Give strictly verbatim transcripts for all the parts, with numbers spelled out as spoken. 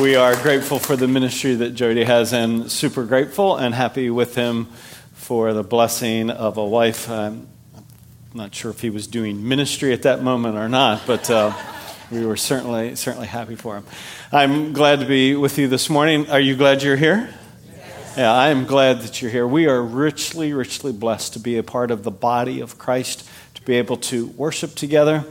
We are grateful for the ministry that Jody has, and super grateful and happy with him for the blessing of a wife. I'm not sure if he was doing ministry at that moment or not, but uh, we were certainly certainly happy for him. I'm glad to be with you this morning. Are you glad you're here? Yes. Yeah, I am glad that you're here. We are richly, richly blessed to be a part of the body of Christ, to be able to worship together,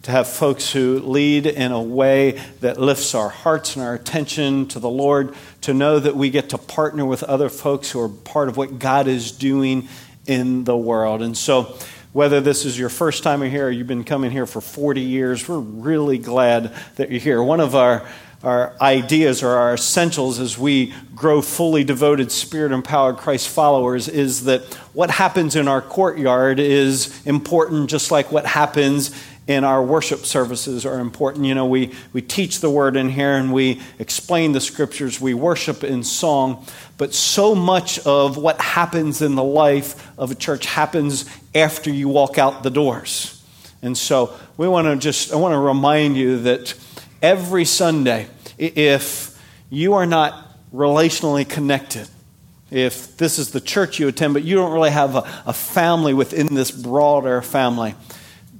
to have folks who lead in a way that lifts our hearts and our attention to the Lord, to know that we get to partner with other folks who are part of what God is doing in the world. And so whether this is your first time here or you've been coming here for forty years, we're really glad that you're here. One of our Our ideas or our essentials as we grow fully devoted, Spirit-empowered Christ followers is that what happens in our courtyard is important, just like what happens in our worship services are important. You know, we, we teach the Word in here and we explain the Scriptures, we worship in song, but so much of what happens in the life of a church happens after you walk out the doors. And so we want to just, I want to remind you that every Sunday, if you are not relationally connected, if this is the church you attend, but you don't really have a, a family within this broader family,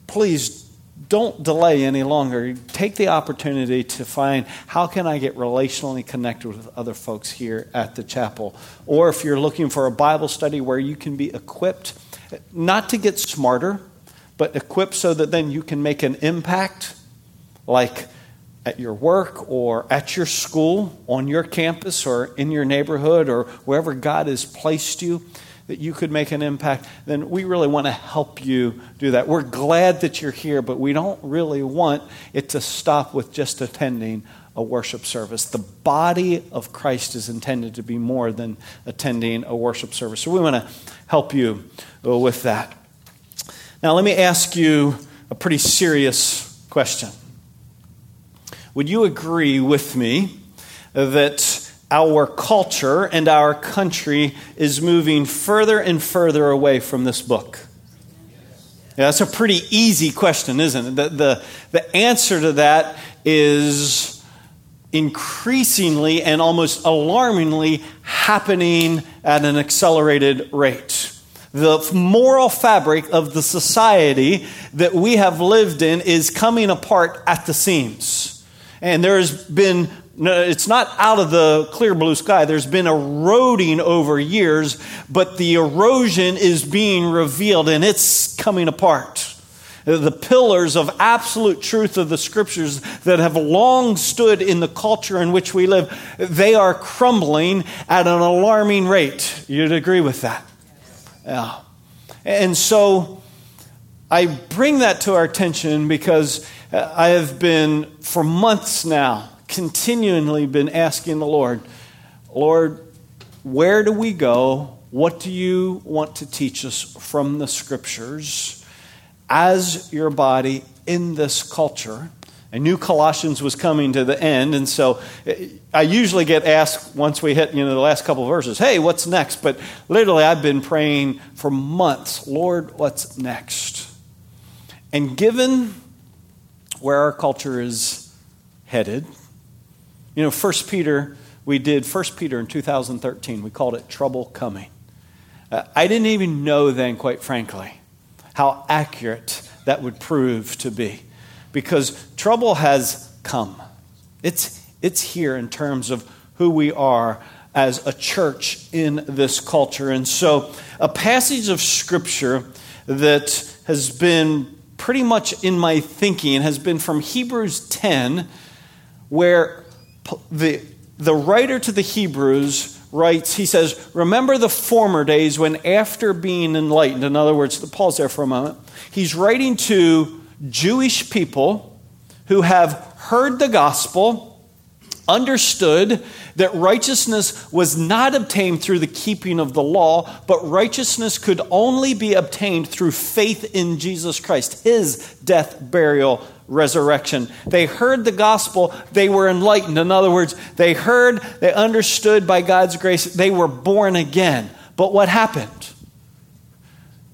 please don't delay any longer. Take the opportunity to find, how can I get relationally connected with other folks here at the chapel? Or if you're looking for a Bible study where you can be equipped, not to get smarter, but equipped so that then you can make an impact, like at your work or at your school, on your campus or in your neighborhood or wherever God has placed you, that you could make an impact, then we really want to help you do that. We're glad that you're here, but we don't really want it to stop with just attending a worship service. The body of Christ is intended to be more than attending a worship service. So we want to help you with that. Now, let me ask you a pretty serious question. Would you agree with me that our culture and our country is moving further and further away from this book? Yeah, that's a pretty easy question, isn't it? The, the, the answer to that is increasingly and almost alarmingly happening at an accelerated rate. The moral fabric of the society that we have lived in is coming apart at the seams. And there has been, it's not out of the clear blue sky, there's been eroding over years, but the erosion is being revealed and it's coming apart. The pillars of absolute truth of the Scriptures that have long stood in the culture in which we live, they are crumbling at an alarming rate. You'd agree with that? Yeah. And so I bring that to our attention because I have been, for months now, continually been asking the Lord, Lord, where do we go? What do you want to teach us from the Scriptures as your body in this culture? I knew Colossians was coming to the end, and so I usually get asked once we hit, you know, the last couple of verses, hey, what's next? But literally I've been praying for months, Lord, what's next? And given where our culture is headed. You know, First Peter, we did First Peter in two thousand thirteen. We called it Trouble Coming. Uh, I didn't even know then, quite frankly, how accurate that would prove to be. Because trouble has come. It's, it's here in terms of who we are as a church in this culture. And so a passage of Scripture that has been pretty much in my thinking has been from Hebrews ten, where the the writer to the Hebrews writes, he says, remember the former days when after being enlightened, in other words, pause there for a moment, he's writing to Jewish people who have heard the gospel, understood that righteousness was not obtained through the keeping of the law, but righteousness could only be obtained through faith in Jesus Christ, his death, burial, resurrection. They heard the gospel, they were enlightened. In other words, they heard, they understood by God's grace, they were born again. But what happened?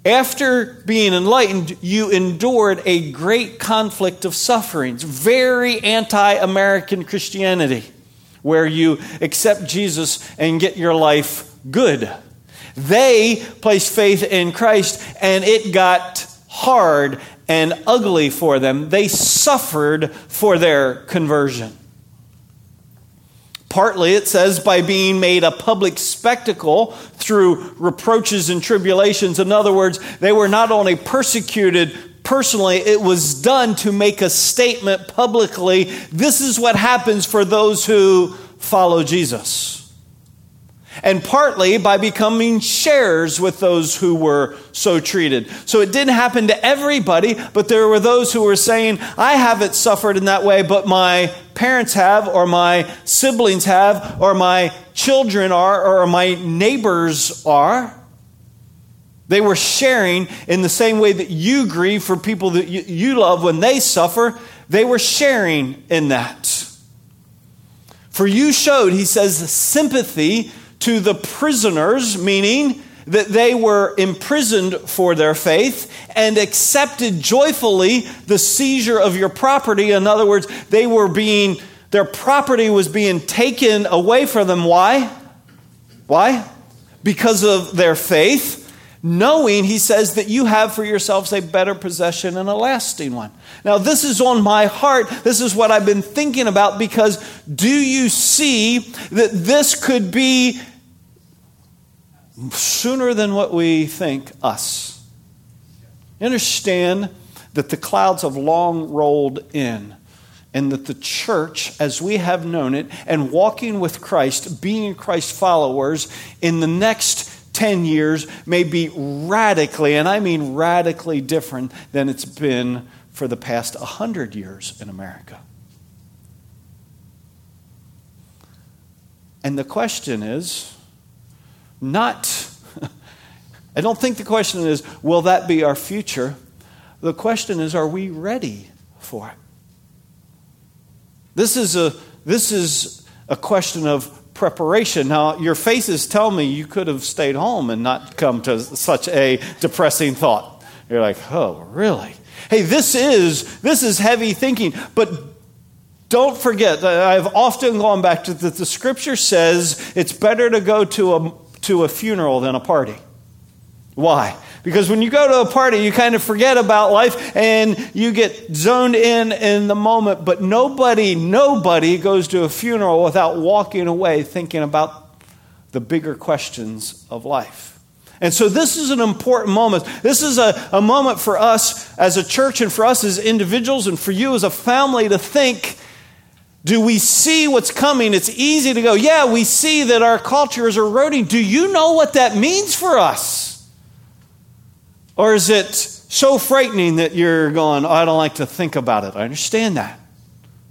After being enlightened, you endured a great conflict of sufferings, very anti-American Christianity. where you accept Jesus and get your life good. They placed faith in Christ, and it got hard and ugly for them. They suffered for their conversion. Partly, it says, by being made a public spectacle through reproaches and tribulations. In other words, they were not only persecuted personally, it was done to make a statement publicly. This is what happens for those who follow Jesus. And partly by becoming sharers with those who were so treated. So it didn't happen to everybody, but there were those who were saying, I haven't suffered in that way, but my parents have, or my siblings have, or my children are, or my neighbors are. They were sharing in the same way that you grieve for people that you love when they suffer. They were sharing in that. For you showed, he says, sympathy to the prisoners, meaning that they were imprisoned for their faith, and accepted joyfully the seizure of your property. In other words, they were being, their property was being taken away from them. Why? Why? Because of their faith, knowing, he says, that you have for yourselves a better possession and a lasting one. Now, this is on my heart. This is what I've been thinking about, because do you see that this could be sooner than what we think, us. Understand that the clouds have long rolled in, and that the church, as we have known it, and walking with Christ, being Christ followers, in the next ten years may be radically, and I mean radically different than it's been for the past one hundred years in America. And the question is, Not, I don't think the question is, will that be our future? The question is, are we ready for it? This is a this is a question of preparation. Now, your faces tell me you could have stayed home and not come to such a depressing thought. You're like, oh, really? Hey, this is this is heavy thinking. But don't forget, I've often gone back to that the Scripture says it's better to go to a to a funeral than a party. Why? Because when you go to a party, you kind of forget about life and you get zoned in in the moment, but nobody, nobody goes to a funeral without walking away thinking about the bigger questions of life. And so this is an important moment. This is a, a moment for us as a church and for us as individuals and for you as a family to think, do we see what's coming? It's easy to go, yeah, we see that our culture is eroding. Do you know what that means for us? Or is it so frightening that you're going, oh, I don't like to think about it. I understand that.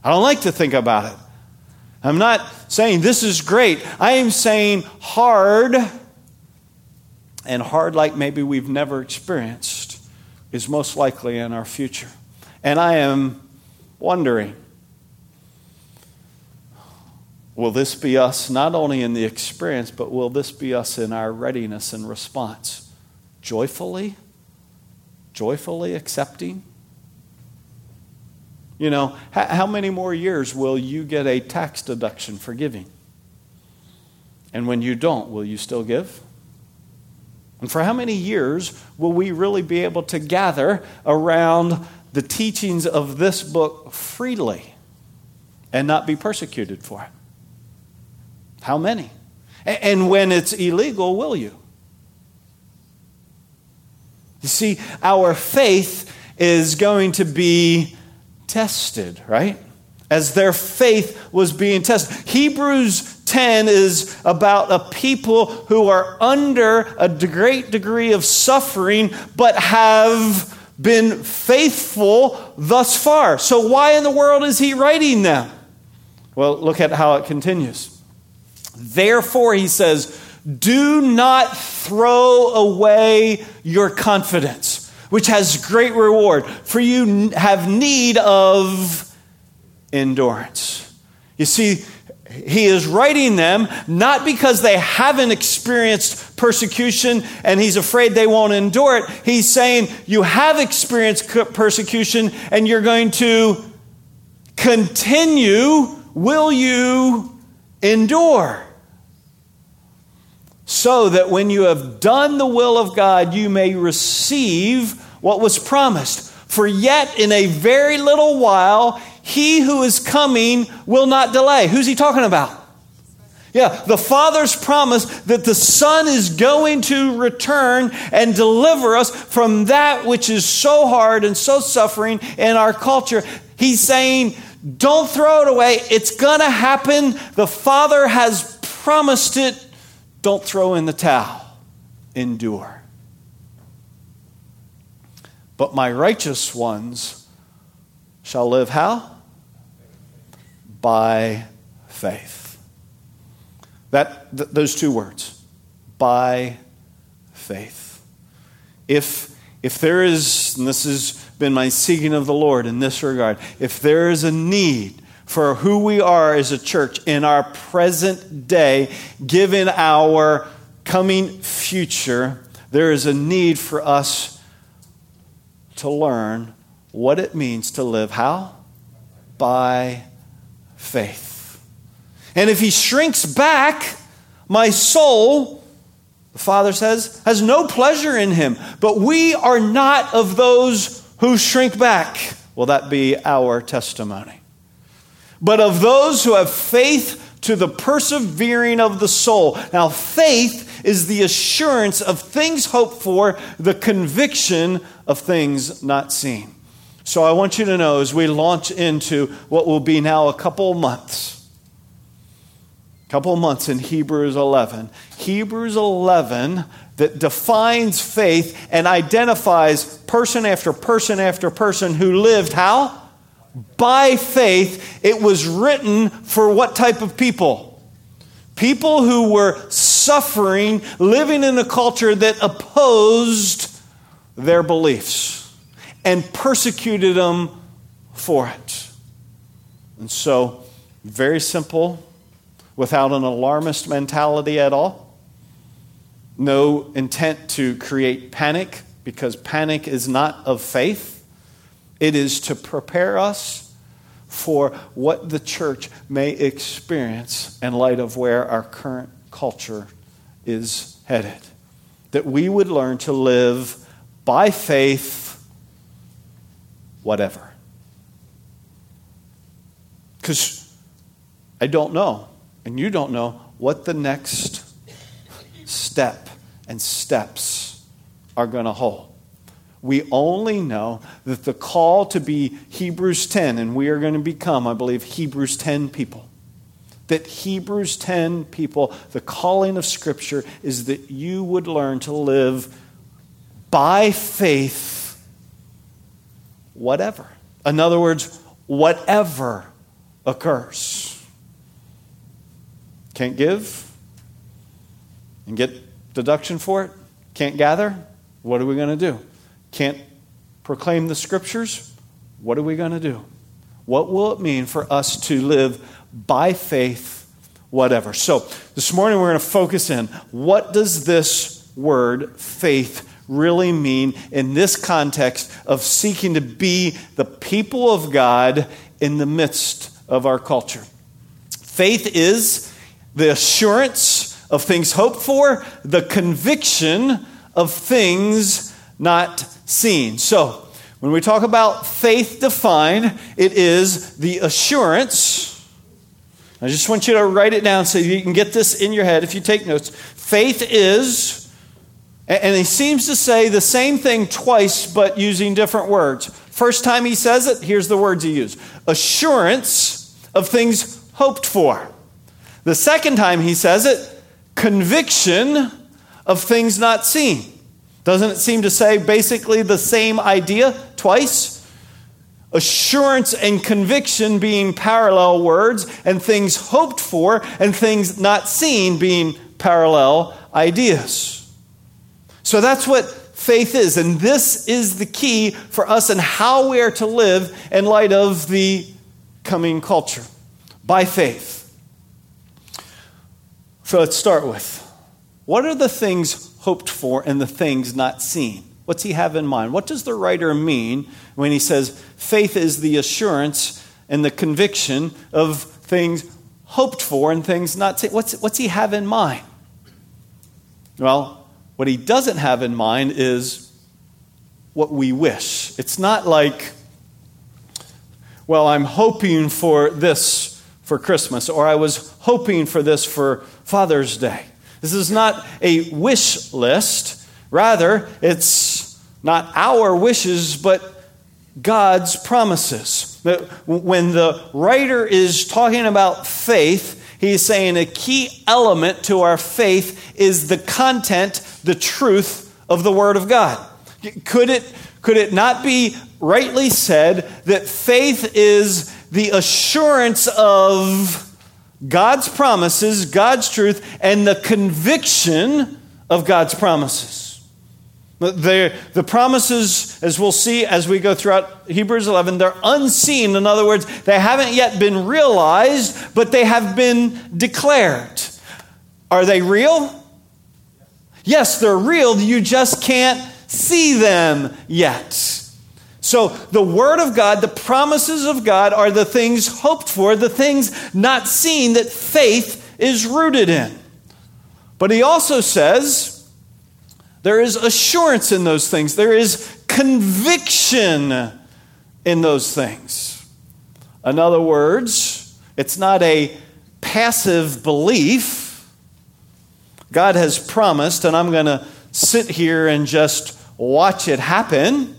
I don't like to think about it. I'm not saying this is great. I am saying hard, and hard like maybe we've never experienced, is most likely in our future. And I am wondering, will this be us not only in the experience, but will this be us in our readiness and response? Joyfully, joyfully accepting? You know, how many more years will you get a tax deduction for giving? And when you don't, will you still give? And for how many years will we really be able to gather around the teachings of this book freely and not be persecuted for it? How many? And when it's illegal, will you? You see, our faith is going to be tested, right? As their faith was being tested. Hebrews ten is about a people who are under a great degree of suffering, but have been faithful thus far. So why in the world is he writing them? Well, look at how it continues. Therefore, he says, do not throw away your confidence, which has great reward, for you have need of endurance. You see, he is writing them not because they haven't experienced persecution and he's afraid they won't endure it. He's saying you have experienced persecution and you're going to continue. Will you endure, so that when you have done the will of God, you may receive what was promised. For yet in a very little while, he who is coming will not delay. Who's he talking about? Yeah, the Father's promise that the Son is going to return and deliver us from that which is so hard and so suffering in our culture. He's saying, don't throw it away. It's going to happen. The Father has promised it. Don't throw in the towel. Endure. But my righteous ones shall live how? By faith. That th- those two words, by faith. If if there is, and this has been my seeking of the Lord in this regard, if there is a need for who we are as a church in our present day, given our coming future, there is a need for us to learn what it means to live how? By faith. And if he shrinks back, my soul, the Father says, has no pleasure in him. But we are not of those who shrink back. Will that be our testimony? But of those who have faith to the persevering of the soul. Now, faith is the assurance of things hoped for, the conviction of things not seen. So I want you to know, as we launch into what will be now a couple months, couple months in Hebrews eleven. Hebrews eleven that defines faith and identifies person after person after person who lived how? By faith. It was written for what type of people? People who were suffering, living in a culture that opposed their beliefs and persecuted them for it. And so, very simple, without an alarmist mentality at all. No intent to create panic, because panic is not of faith. It is to prepare us for what the church may experience in light of where our current culture is headed. That we would learn to live by faith, whatever. Because I don't know. And you don't know what the next step and steps are going to hold. We only know that the call to be Hebrews ten, and we are going to become, I believe, Hebrews ten people. That Hebrews ten people, the calling of Scripture is that you would learn to live by faith, whatever. In other words, whatever occurs. Can't give and get deduction for it. Can't gather. What are we going to do? Can't proclaim the Scriptures. What are we going to do? What will it mean for us to live by faith, whatever? So this morning we're going to focus in, what does this word faith really mean in this context of seeking to be the people of God in the midst of our culture? Faith is the assurance of things hoped for, the conviction of things not seen. So, when we talk about faith defined, it is the assurance. I just want you to write it down so you can get this in your head if you take notes. Faith is, and he seems to say the same thing twice but using different words. First time he says it, here's the words he used. Assurance of things hoped for. The second time he says it, conviction of things not seen. Doesn't it seem to say basically the same idea twice? Assurance and conviction being parallel words, and things hoped for and things not seen being parallel ideas. So that's what faith is, and this is the key for us and how we are to live in light of the coming culture, by faith. So let's start with, what are the things hoped for and the things not seen? What's he have in mind? What does the writer mean when he says faith is the assurance and the conviction of things hoped for and things not safe. What's, what's he have in mind? Well, what he doesn't have in mind is what we wish. It's not like, well, I'm hoping for this for Christmas, or I was hoping for this for Father's Day. This is not a wish list. Rather, it's not our wishes, but God's promises. When the writer is talking about faith, he's saying a key element to our faith is the content, the truth of the Word of God. Could it, could it not be rightly said that faith is the assurance of God's promises, God's truth, and the conviction of God's promises? The, the promises, as we'll see as we go throughout Hebrews eleven, they're unseen. In other words, they haven't yet been realized, but they have been declared. Are they real? Yes, they're real. You just can't see them yet. So the Word of God, the promises of God are the things hoped for, the things not seen that faith is rooted in. But he also says there is assurance in those things. There is conviction in those things. In other words, it's not a passive belief. God has promised, and I'm going to sit here and just watch it happen.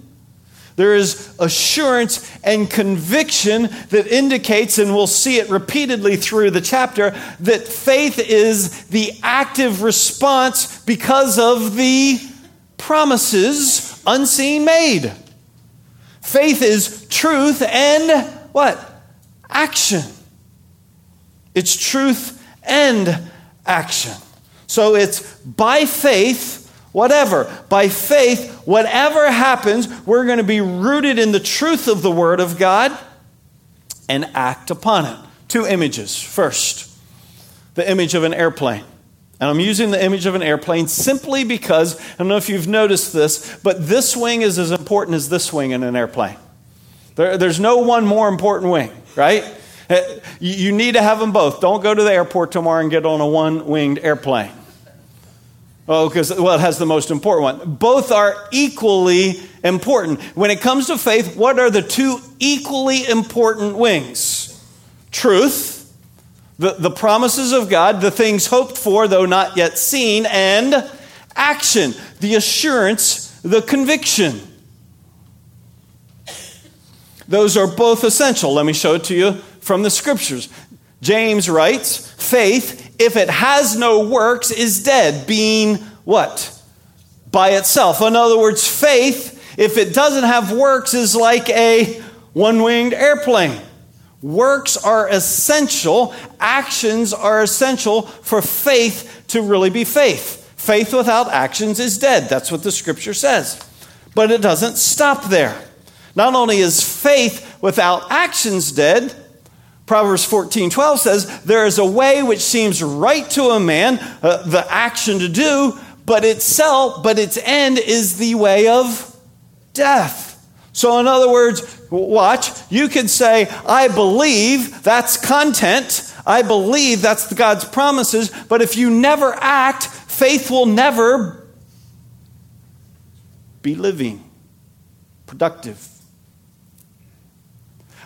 There is assurance and conviction that indicates, and we'll see it repeatedly through the chapter, that faith is the active response because of the promises unseen made. Faith is truth and what? Action. It's truth and action. So it's by faith. Whatever, by faith, whatever happens, we're going to be rooted in the truth of the Word of God and act upon it. Two images. First, the image of an airplane. And I'm using the image of an airplane simply because, I don't know if you've noticed this, but this wing is as important as this wing in an airplane. There, there's no one more important wing, right? You need to have them both. Don't go to the airport tomorrow and get on a one-winged airplane. Oh, because, well, it has the most important one. Both are equally important. When it comes to faith, what are the two equally important wings? Truth, the, the promises of God, the things hoped for, though not yet seen, and action, the assurance, the conviction. Those are both essential. Let me show it to you from the Scriptures. James writes, faith, if it has no works, is dead, being what? By itself. In other words, faith, if it doesn't have works, is like a one-winged airplane. Works are essential. Actions are essential for faith to really be faith. Faith without actions is dead. That's what the Scripture says. But it doesn't stop there. Not only is faith without actions dead, Proverbs fourteen twelve says, there is a way which seems right to a man, uh, the action to do, but itself, but its end is the way of death. So in other words, watch, you can say, I believe, that's content, I believe that's God's promises, but if you never act, faith will never be living, productive.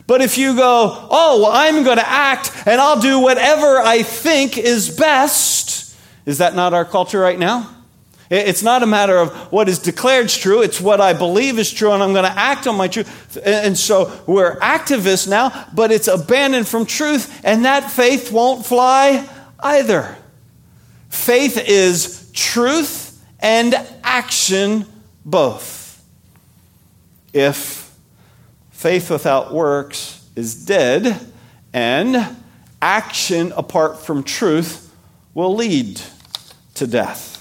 But if you go, oh, well, I'm going to act and I'll do whatever I think is best, is that not our culture right now? It's not a matter of what is declared is true. It's what I believe is true, and I'm going to act on my truth. And so we're activists now, but it's abandoned from truth, and that faith won't fly either. Faith is truth and action both. If faith without works is dead, and action apart from truth will lead to death.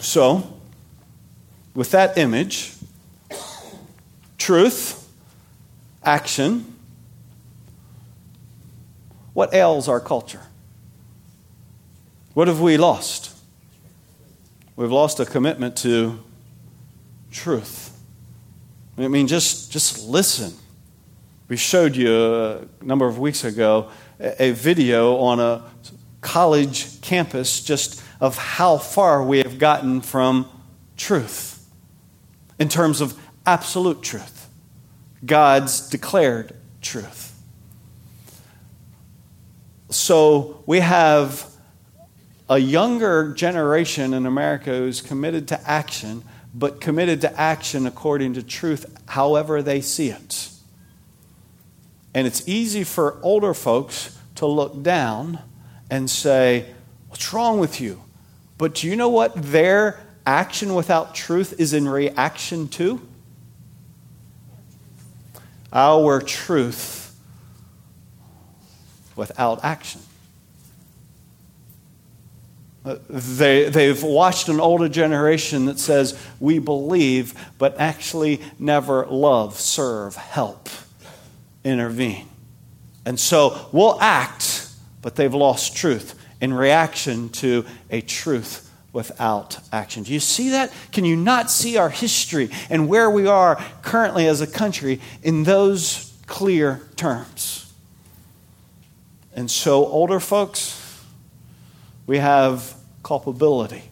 So, with that image, truth, action, what ails our culture? What have we lost? We've lost a commitment to truth. I mean, just, just listen. We showed you a number of weeks ago a video on a college campus just of how far we have gotten from truth in terms of absolute truth, God's declared truth. So we have a younger generation in America who's committed to action, but committed to action according to truth however they see it. And it's easy for older folks to look down and say, what's wrong with you? But do you know what their action without truth is in reaction to? Our truth without action. They, they've watched an older generation that says, we believe, but actually never love, serve, help, intervene. And so we'll act, but they've lost truth in reaction to a truth without action. Do you see that? Can you not see our history and where we are currently as a country in those clear terms? And so older folks, we have culpability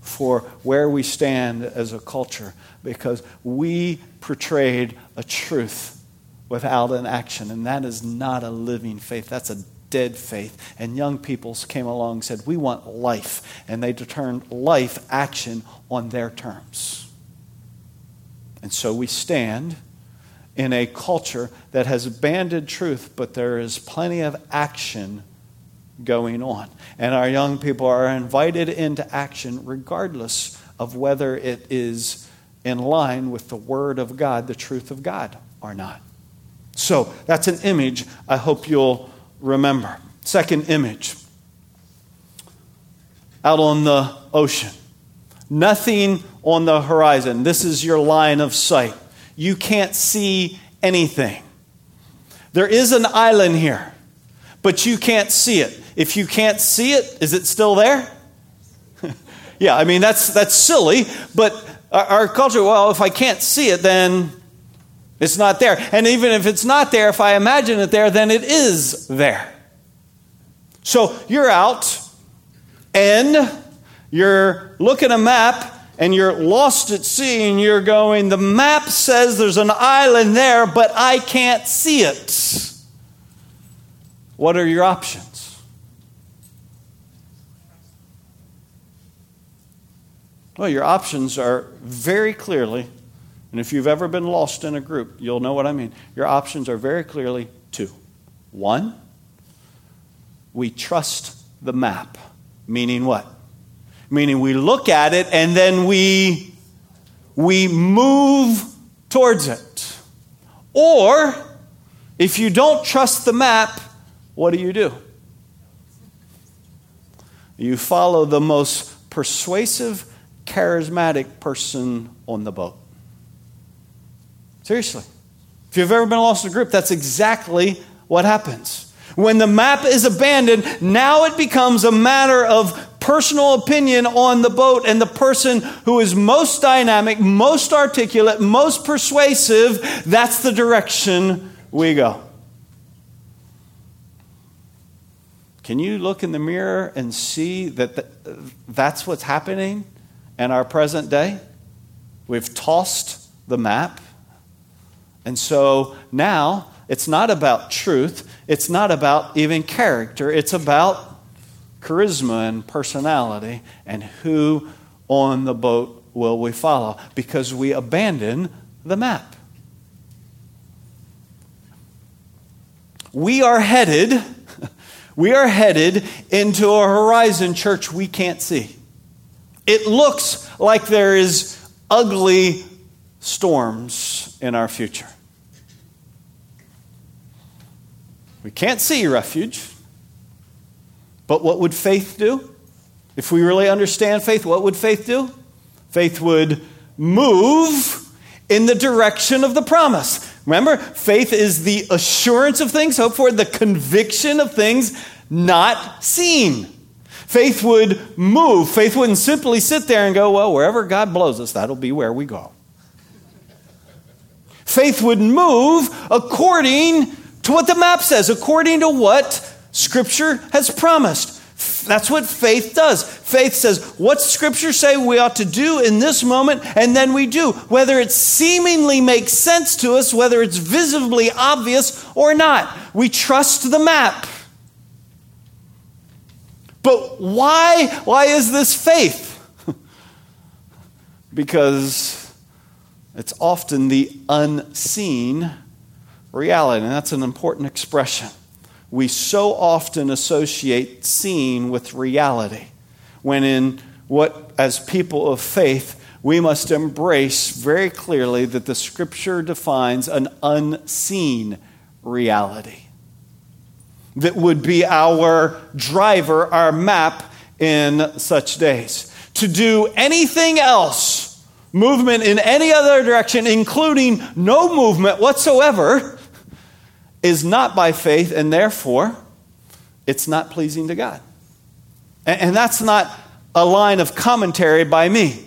for where we stand as a culture because we portrayed a truth without an action, and that is not a living faith. That's a dead faith. And young people came along and said, we want life. And they determined life action on their terms. And so we stand in a culture that has abandoned truth, but there is plenty of action going on. And our young people are invited into action regardless of whether it is in line with the Word of God, the truth of God, or not. So that's an image I hope you'll remember. Second image, out on the ocean. Nothing on the horizon. This is your line of sight. You can't see anything. There is an island here, but you can't see it. If you can't see it, is it still there? Yeah, I mean, that's that's silly, but our, our culture, well, if I can't see it, then it's not there. And even if it's not there, if I imagine it there, then it is there. So you're out, and you're looking at a map, and you're lost at sea, and you're going, the map says there's an island there, but I can't see it. What are your options? Well, your options are very clearly, and if you've ever been lost in a group, you'll know what I mean. Your options are very clearly two. One, we trust the map. Meaning what? Meaning we look at it and then we, we move towards it. Or, if you don't trust the map, what do you do? You follow the most persuasive, charismatic person on the boat. Seriously. If you've ever been lost in a group, that's exactly what happens. When the map is abandoned, now it becomes a matter of personal opinion on the boat, and the person who is most dynamic, most articulate, most persuasive, that's the direction we go. Can you look in the mirror and see that th- that's what's happening in our present day? We've tossed the map. And so now it's not about truth. It's not about even character. It's about charisma and personality and who on the boat will we follow, because we abandon the map. We are headed, we are headed into a horizon, church, we can't see. It looks like there is ugly storms in our future. We can't see refuge. But what would faith do? If we really understand faith, what would faith do? Faith would move in the direction of the promise. Remember, faith is the assurance of things hoped for, the conviction of things not seen. Faith would move. Faith wouldn't simply sit there and go, well, wherever God blows us, that'll be where we go. faith would move according to what the map says, according to what Scripture has promised. That's what faith does. Faith says, what's Scripture say we ought to do in this moment? And then we do, whether it seemingly makes sense to us, whether it's visibly obvious or not. We trust the map. But why, why is this faith? Because it's often the unseen reality, and that's an important expression. We so often associate seen with reality, when in what, as people of faith, we must embrace very clearly that the Scripture defines an unseen reality that would be our driver, our map in such days. To do anything else, movement in any other direction, including no movement whatsoever, is not by faith, and therefore, it's not pleasing to God. And, and that's not a line of commentary by me.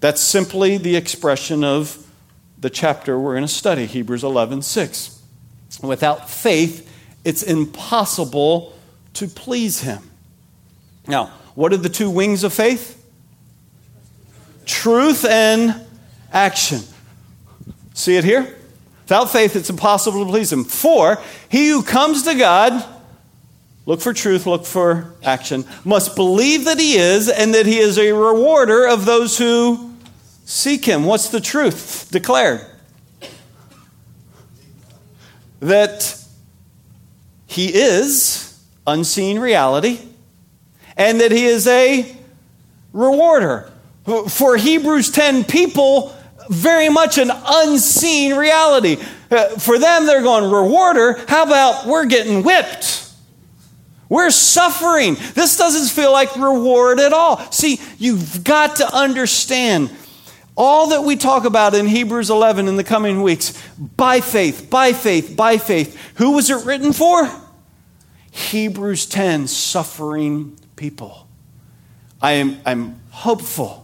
That's simply the expression of the chapter we're going to study, Hebrews eleven six. Without faith, it's impossible to please Him. Now, what are the two wings of faith? Truth and action. See it here? Without faith, it's impossible to please Him. For he who comes to God, look for truth, look for action, must believe that He is, and that He is a rewarder of those who seek Him. What's the truth declared? That He is unseen reality, and that He is a rewarder. For Hebrews ten people, very much an unseen reality. Uh, for them, they're going, rewarder? How about we're getting whipped? We're suffering. This doesn't feel like reward at all. See, you've got to understand all that we talk about in Hebrews eleven in the coming weeks. By faith, by faith, by faith. Who was it written for? Hebrews ten, suffering people. I am, I'm hopeful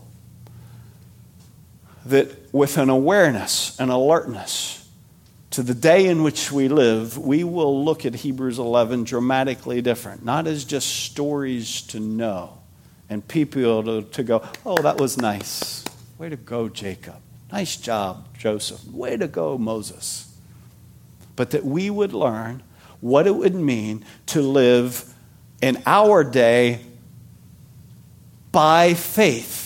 that with an awareness, an alertness to the day in which we live, we will look at Hebrews eleven dramatically different. Not as just stories to know and people to, to go, oh, that was nice. Way to go, Jacob. Nice job, Joseph. Way to go, Moses. But that we would learn what it would mean to live in our day by faith.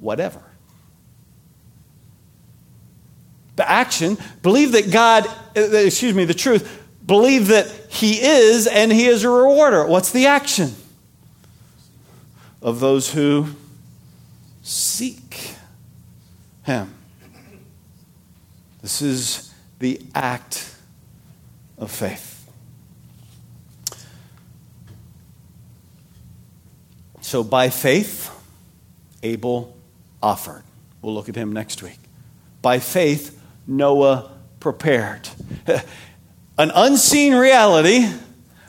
Whatever. The action, believe that God, excuse me, the truth, believe that He is and He is a rewarder. What's the action? Of those who seek Him. This is the act of faith. So by faith, Abel offered. We'll look at him next week. By faith, Noah prepared. An unseen reality,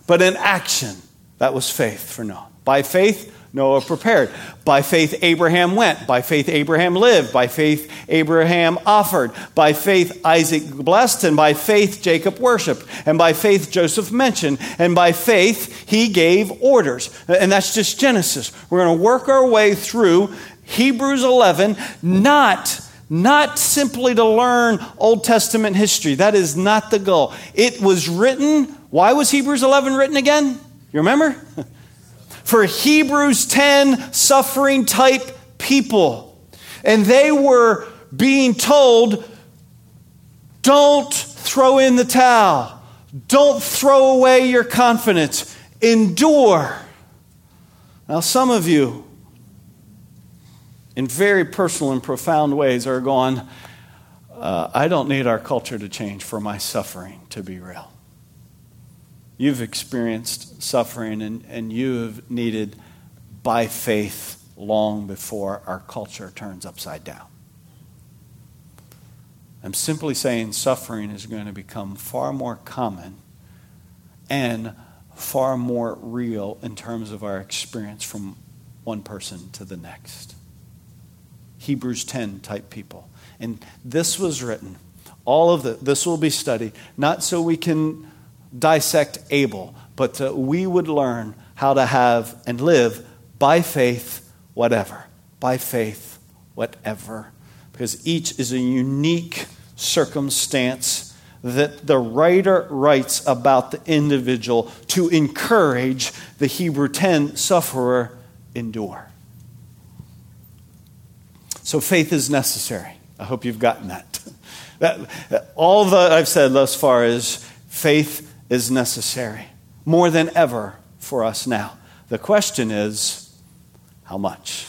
but an action. That was faith for Noah. By faith, Noah prepared. By faith, Abraham went. By faith, Abraham lived. By faith, Abraham offered. By faith, Isaac blessed. And by faith, Jacob worshiped. And by faith, Joseph mentioned. And by faith, he gave orders. And that's just Genesis. We're going to work our way through Hebrews eleven, not, not simply to learn Old Testament history. That is not the goal. It was written, why was Hebrews eleven written again? You remember? For Hebrews ten suffering type people. And they were being told, don't throw in the towel. Don't throw away your confidence. Endure. Now some of you, in very personal and profound ways, are going, uh, I don't need our culture to change for my suffering to be real. You've experienced suffering, and, and you have needed by faith long before our culture turns upside down. I'm simply saying suffering is going to become far more common and far more real in terms of our experience from one person to the next. Hebrews ten type people. And this was written, all of the, this will be studied, not so we can dissect Abel, but uh, we would learn how to have and live by faith whatever. By faith whatever. Because each is a unique circumstance that the writer writes about the individual to encourage the Hebrew ten sufferer endure. So faith is necessary. I hope you've gotten that. that all that I've said thus far is faith is necessary more than ever for us now. The question is, how much?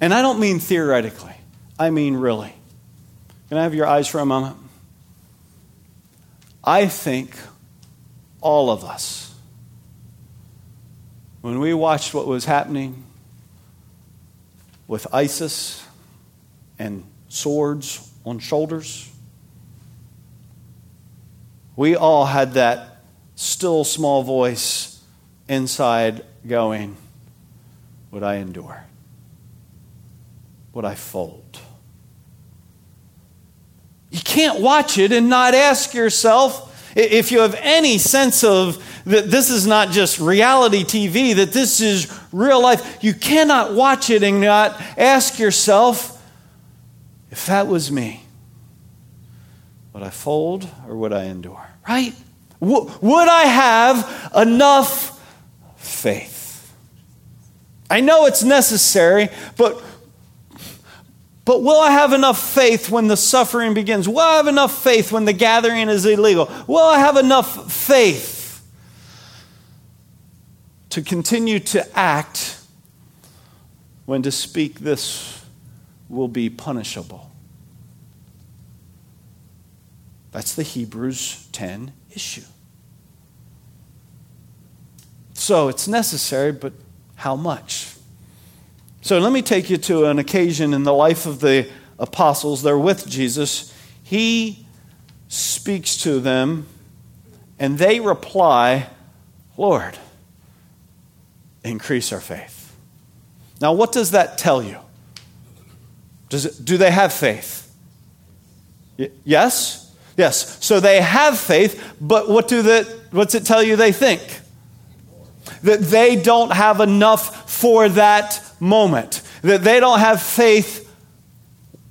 And I don't mean theoretically. I mean really. Can I have your eyes for a moment? I think all of us, when we watched what was happening with ISIS and swords on shoulders, we all had that still small voice inside going, would I endure? Would I fold? You can't watch it and not ask yourself, if you have any sense of that this is not just reality T V, that this is real life, you cannot watch it and not ask yourself, if that was me, would I fold or would I endure? Right? W- would I have enough faith? I know it's necessary, but But will I have enough faith when the suffering begins? Will I have enough faith when the gathering is illegal? Will I have enough faith to continue to act when to speak this will be punishable? That's the Hebrews ten issue. So it's necessary, but how much? So let me take you to an occasion in the life of the apostles. They're with Jesus. He speaks to them, and they reply, Lord, increase our faith. Now, what does that tell you? Does it, do they have faith? Y- yes? Yes. So they have faith, but what do the, what's it tell you they think? That they don't have enough for that moment, that they don't have faith,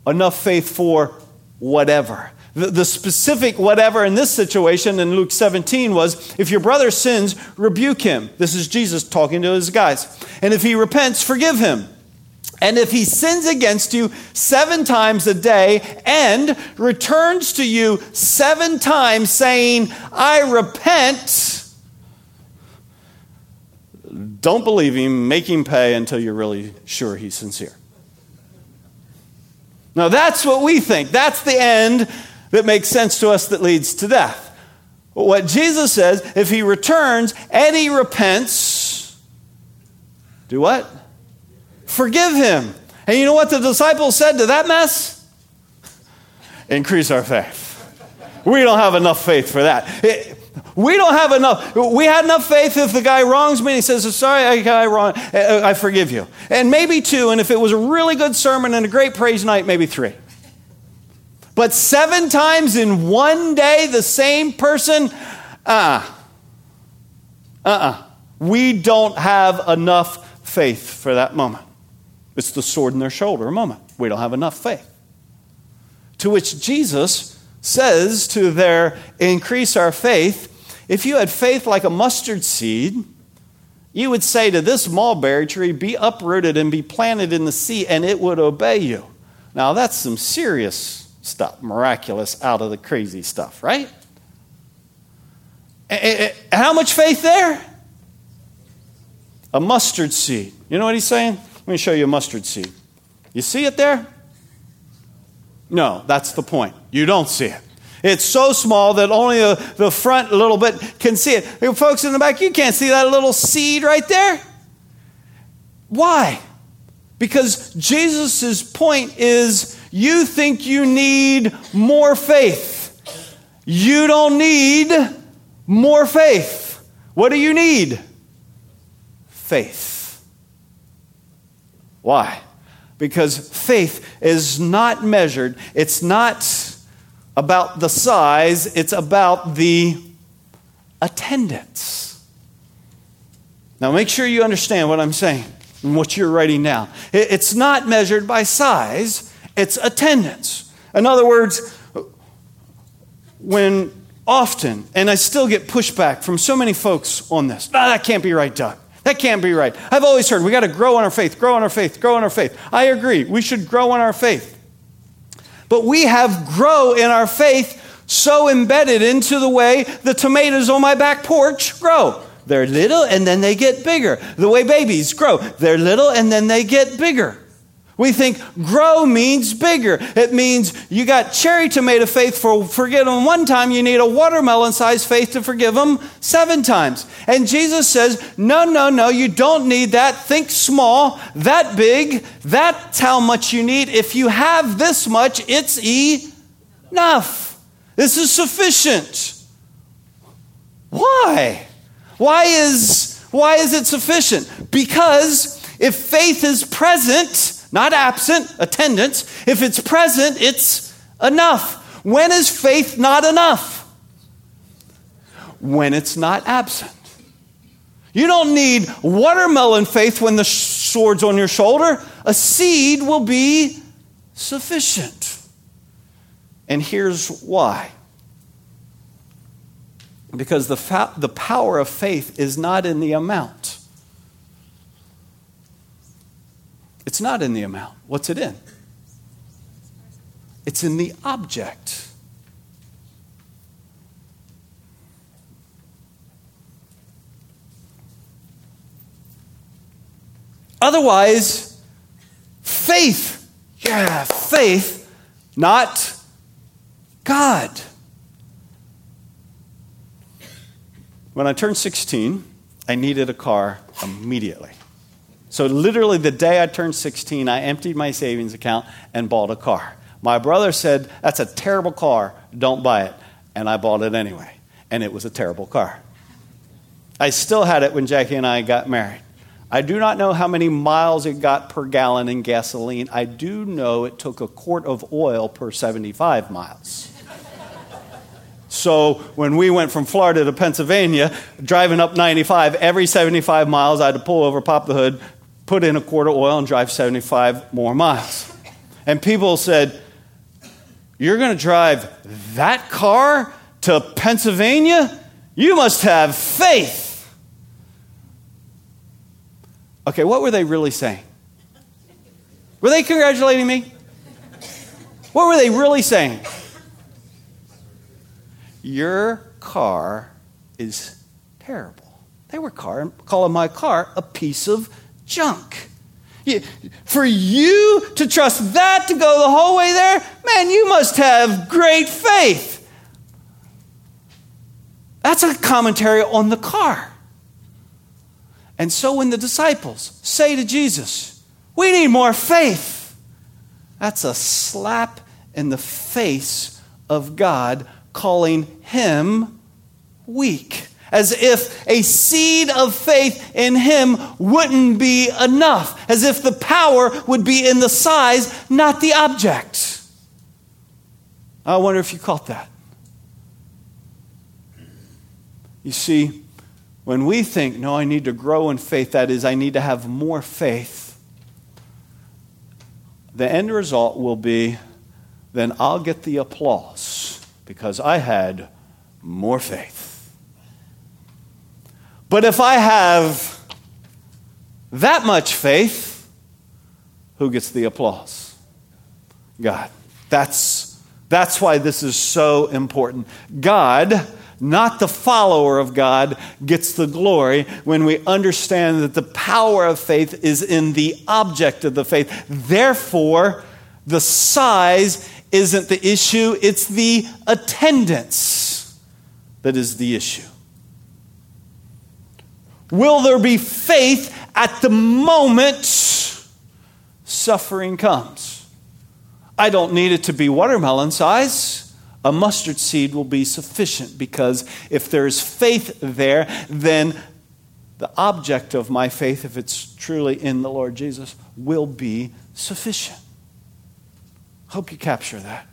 enough faith for whatever. The, the specific whatever in this situation in Luke seventeen was, if your brother sins, rebuke him. This is Jesus talking to his guys. And if he repents, forgive him. And if he sins against you seven times a day and returns to you seven times saying, I repent, don't believe him, make him pay until you're really sure he's sincere. Now that's what we think. That's the end that makes sense to us that leads to death. But what Jesus says, if he returns and he repents, do what? Forgive him. And you know what the disciples said to that mess? Increase our faith. We don't have enough faith for that. It, We don't have enough. We had enough faith if the guy wrongs me and he says, oh, sorry, I got it wrong. I forgive you. And maybe two, and if it was a really good sermon and a great praise night, maybe three. But seven times in one day, the same person, uh-uh. Uh-uh. We don't have enough faith for that moment. It's the sword in their shoulder moment. We don't have enough faith. To which Jesus says to their increase our faith, if you had faith like a mustard seed, you would say to this mulberry tree, be uprooted and be planted in the sea, and it would obey you. Now that's some serious stuff, miraculous out of the crazy stuff, right? And how much faith there? A mustard seed. You know what he's saying? Let me show you a mustard seed. You see it there? No, that's the point. You don't see it. It's so small that only the, the front little bit can see it. Folks in the back, you can't see that little seed right there. Why? Because Jesus' point is you think you need more faith. You don't need more faith. What do you need? Faith. Why? because faith is not measured. It's not about the size, it's about the attendance. Now make sure you understand what I'm saying and what you're writing down. It's not measured by size, it's attendance. In other words, when often, and I still get pushback from so many folks on this, ah, that can't be right, Doug. That can't be right. I've always heard we got to grow in our faith, grow in our faith, grow in our faith. I agree, we should grow in our faith. But we have grow in our faith so embedded into the way the tomatoes on my back porch grow. They're little and then they get bigger. The way babies grow, they're little and then they get bigger. We think grow means bigger. It means you got cherry tomato faith for forgive them one time. You need a watermelon-sized faith to forgive them seven times. And Jesus says, no, no, no, you don't need that. Think small, that big. That's how much you need. If you have this much, it's enough. This is sufficient. Why? Why is, why is it sufficient? Because if faith is present, not absent, attendance. If it's present, it's enough. When is faith not enough? When it's not absent. You don't need watermelon faith when the sword's on your shoulder. A seed will be sufficient. And here's why. Because the, fa- the power of faith is not in the amount. It's not in the amount. What's it in? It's in the object. Otherwise, faith, yeah, faith, not God. When I turned sixteen, I needed a car immediately. So literally the day I turned sixteen, I emptied my savings account and bought a car. My brother said, that's a terrible car, don't buy it. And I bought it anyway. And it was a terrible car. I still had it when Jackie and I got married. I do not know how many miles it got per gallon in gasoline. I do know it took a quart of oil per seventy-five miles. So when we went from Florida to Pennsylvania, driving up ninety-five, every seventy-five miles, I had to pull over, pop the hood, put in a quart of oil and drive seventy-five more miles. And people said, you're going to drive that car to Pennsylvania? You must have faith. Okay, what were they really saying? Were they congratulating me? What were they really saying? Your car is terrible. They were car, calling my car a piece of junk. For you to trust that to go the whole way there, man, you must have great faith. That's a commentary on the car. And so when the disciples say to Jesus, we need more faith, that's a slap in the face of God, calling him weak, as if a seed of faith in him wouldn't be enough, as if the power would be in the size, not the object. I wonder if you caught that. You see, when we think, no, I need to grow in faith, that is, I need to have more faith, the end result will be, then I'll get the applause. Because I had more faith. But if I have that much faith, who gets the applause? God. That's, that's why this is so important. God, not the follower of God, gets the glory when we understand that the power of faith is in the object of the faith. Therefore, the size isn't the issue, it's the attendance that is the issue. Will there be faith at the moment suffering comes? I don't need it to be watermelon size. A mustard seed will be sufficient, because if there is faith there, then the object of my faith, if it's truly in the Lord Jesus, will be sufficient. Hope you capture that.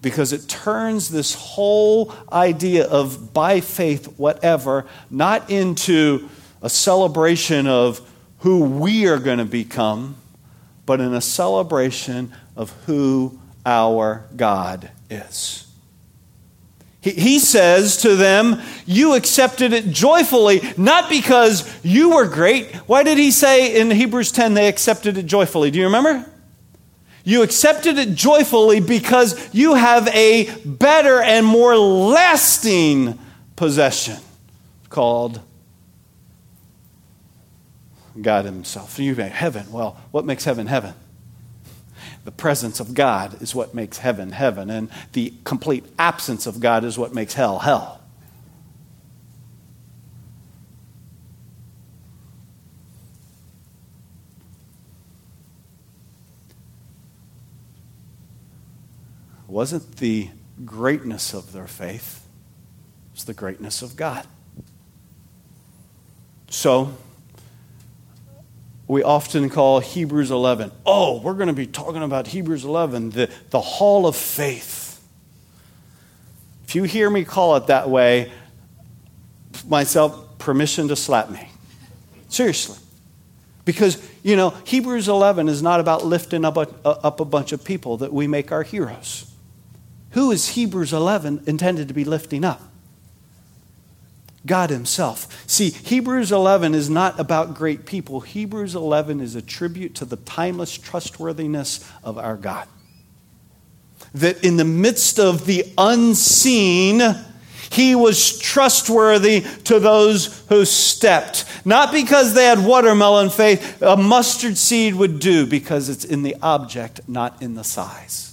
Because it turns this whole idea of by faith whatever not into a celebration of who we are going to become, but in a celebration of who our God is. He, he says to them, you accepted it joyfully, not because you were great. Why did he say in Hebrews ten they accepted it joyfully? Do you remember? You accepted it joyfully because you have a better and more lasting possession called God himself. You make heaven. Well, what makes heaven heaven? The presence of God is what makes heaven heaven, and the complete absence of God is what makes hell hell. It wasn't the greatness of their faith. It was the greatness of God. So, we often call Hebrews eleven, oh, we're going to be talking about Hebrews eleven, the, the hall of faith. If you hear me call it that way, myself, permission to slap me. Seriously. Because, you know, Hebrews eleven is not about lifting up a, up a bunch of people that we make our heroes. Who is Hebrews eleven intended to be lifting up? God himself. See, Hebrews eleven is not about great people. Hebrews eleven is a tribute to the timeless trustworthiness of our God. That in the midst of the unseen, he was trustworthy to those who stepped. Not because they had watermelon faith, a mustard seed would do, because it's in the object, not in the size.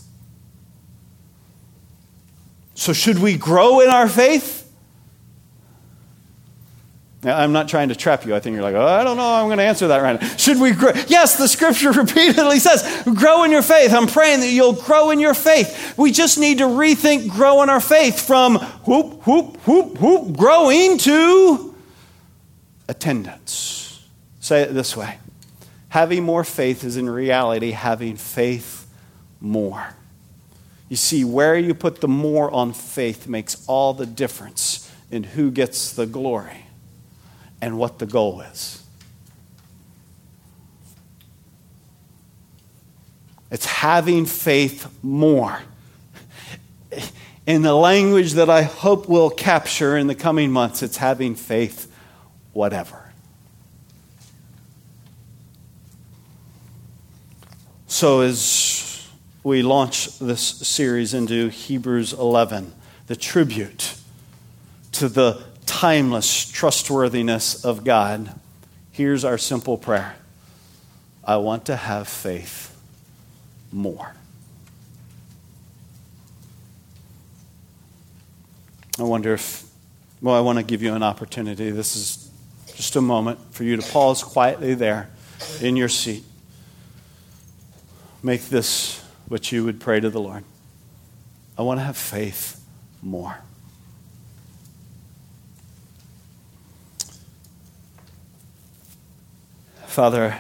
So should we grow in our faith? Now, I'm not trying to trap you. I think you're like, oh, I don't know how I'm going to answer that right now. Should we grow? Yes, the scripture repeatedly says, grow in your faith. I'm praying that you'll grow in your faith. We just need to rethink growing our faith from whoop, whoop, whoop, whoop, growing to attendance. Say it this way. Having more faith is in reality having faith more. You see, where you put the more on faith makes all the difference in who gets the glory and what the goal is. It's having faith more. In the language that I hope we'll capture in the coming months, it's having faith whatever. So as we launch this series into Hebrews eleven, the tribute to the timeless trustworthiness of God. Here's our simple prayer. I want to have faith more. I wonder if, well, I want to give you an opportunity. This is just a moment for you to pause quietly there in your seat. Make this but you would pray to the Lord. I want to have faith more. Father, I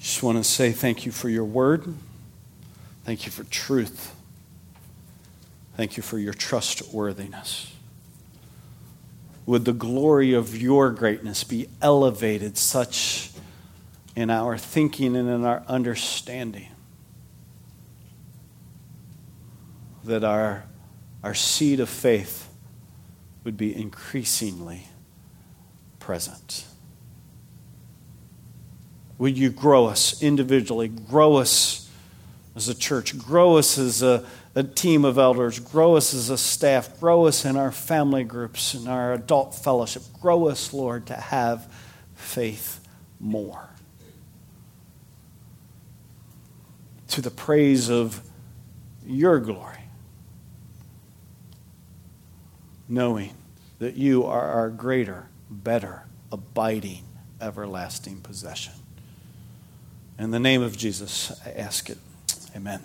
just want to say thank you for your word. Thank you for truth. Thank you for your trustworthiness. Would the glory of your greatness be elevated such in our thinking and in our understanding that our, our seed of faith would be increasingly present. Would you grow us individually, grow us as a church, grow us as a, a team of elders, grow us as a staff, grow us in our family groups, in our adult fellowship, grow us, Lord, to have faith more. To the praise of your glory, knowing that you are our greater, better, abiding, everlasting possession. In the name of Jesus, I ask it. Amen.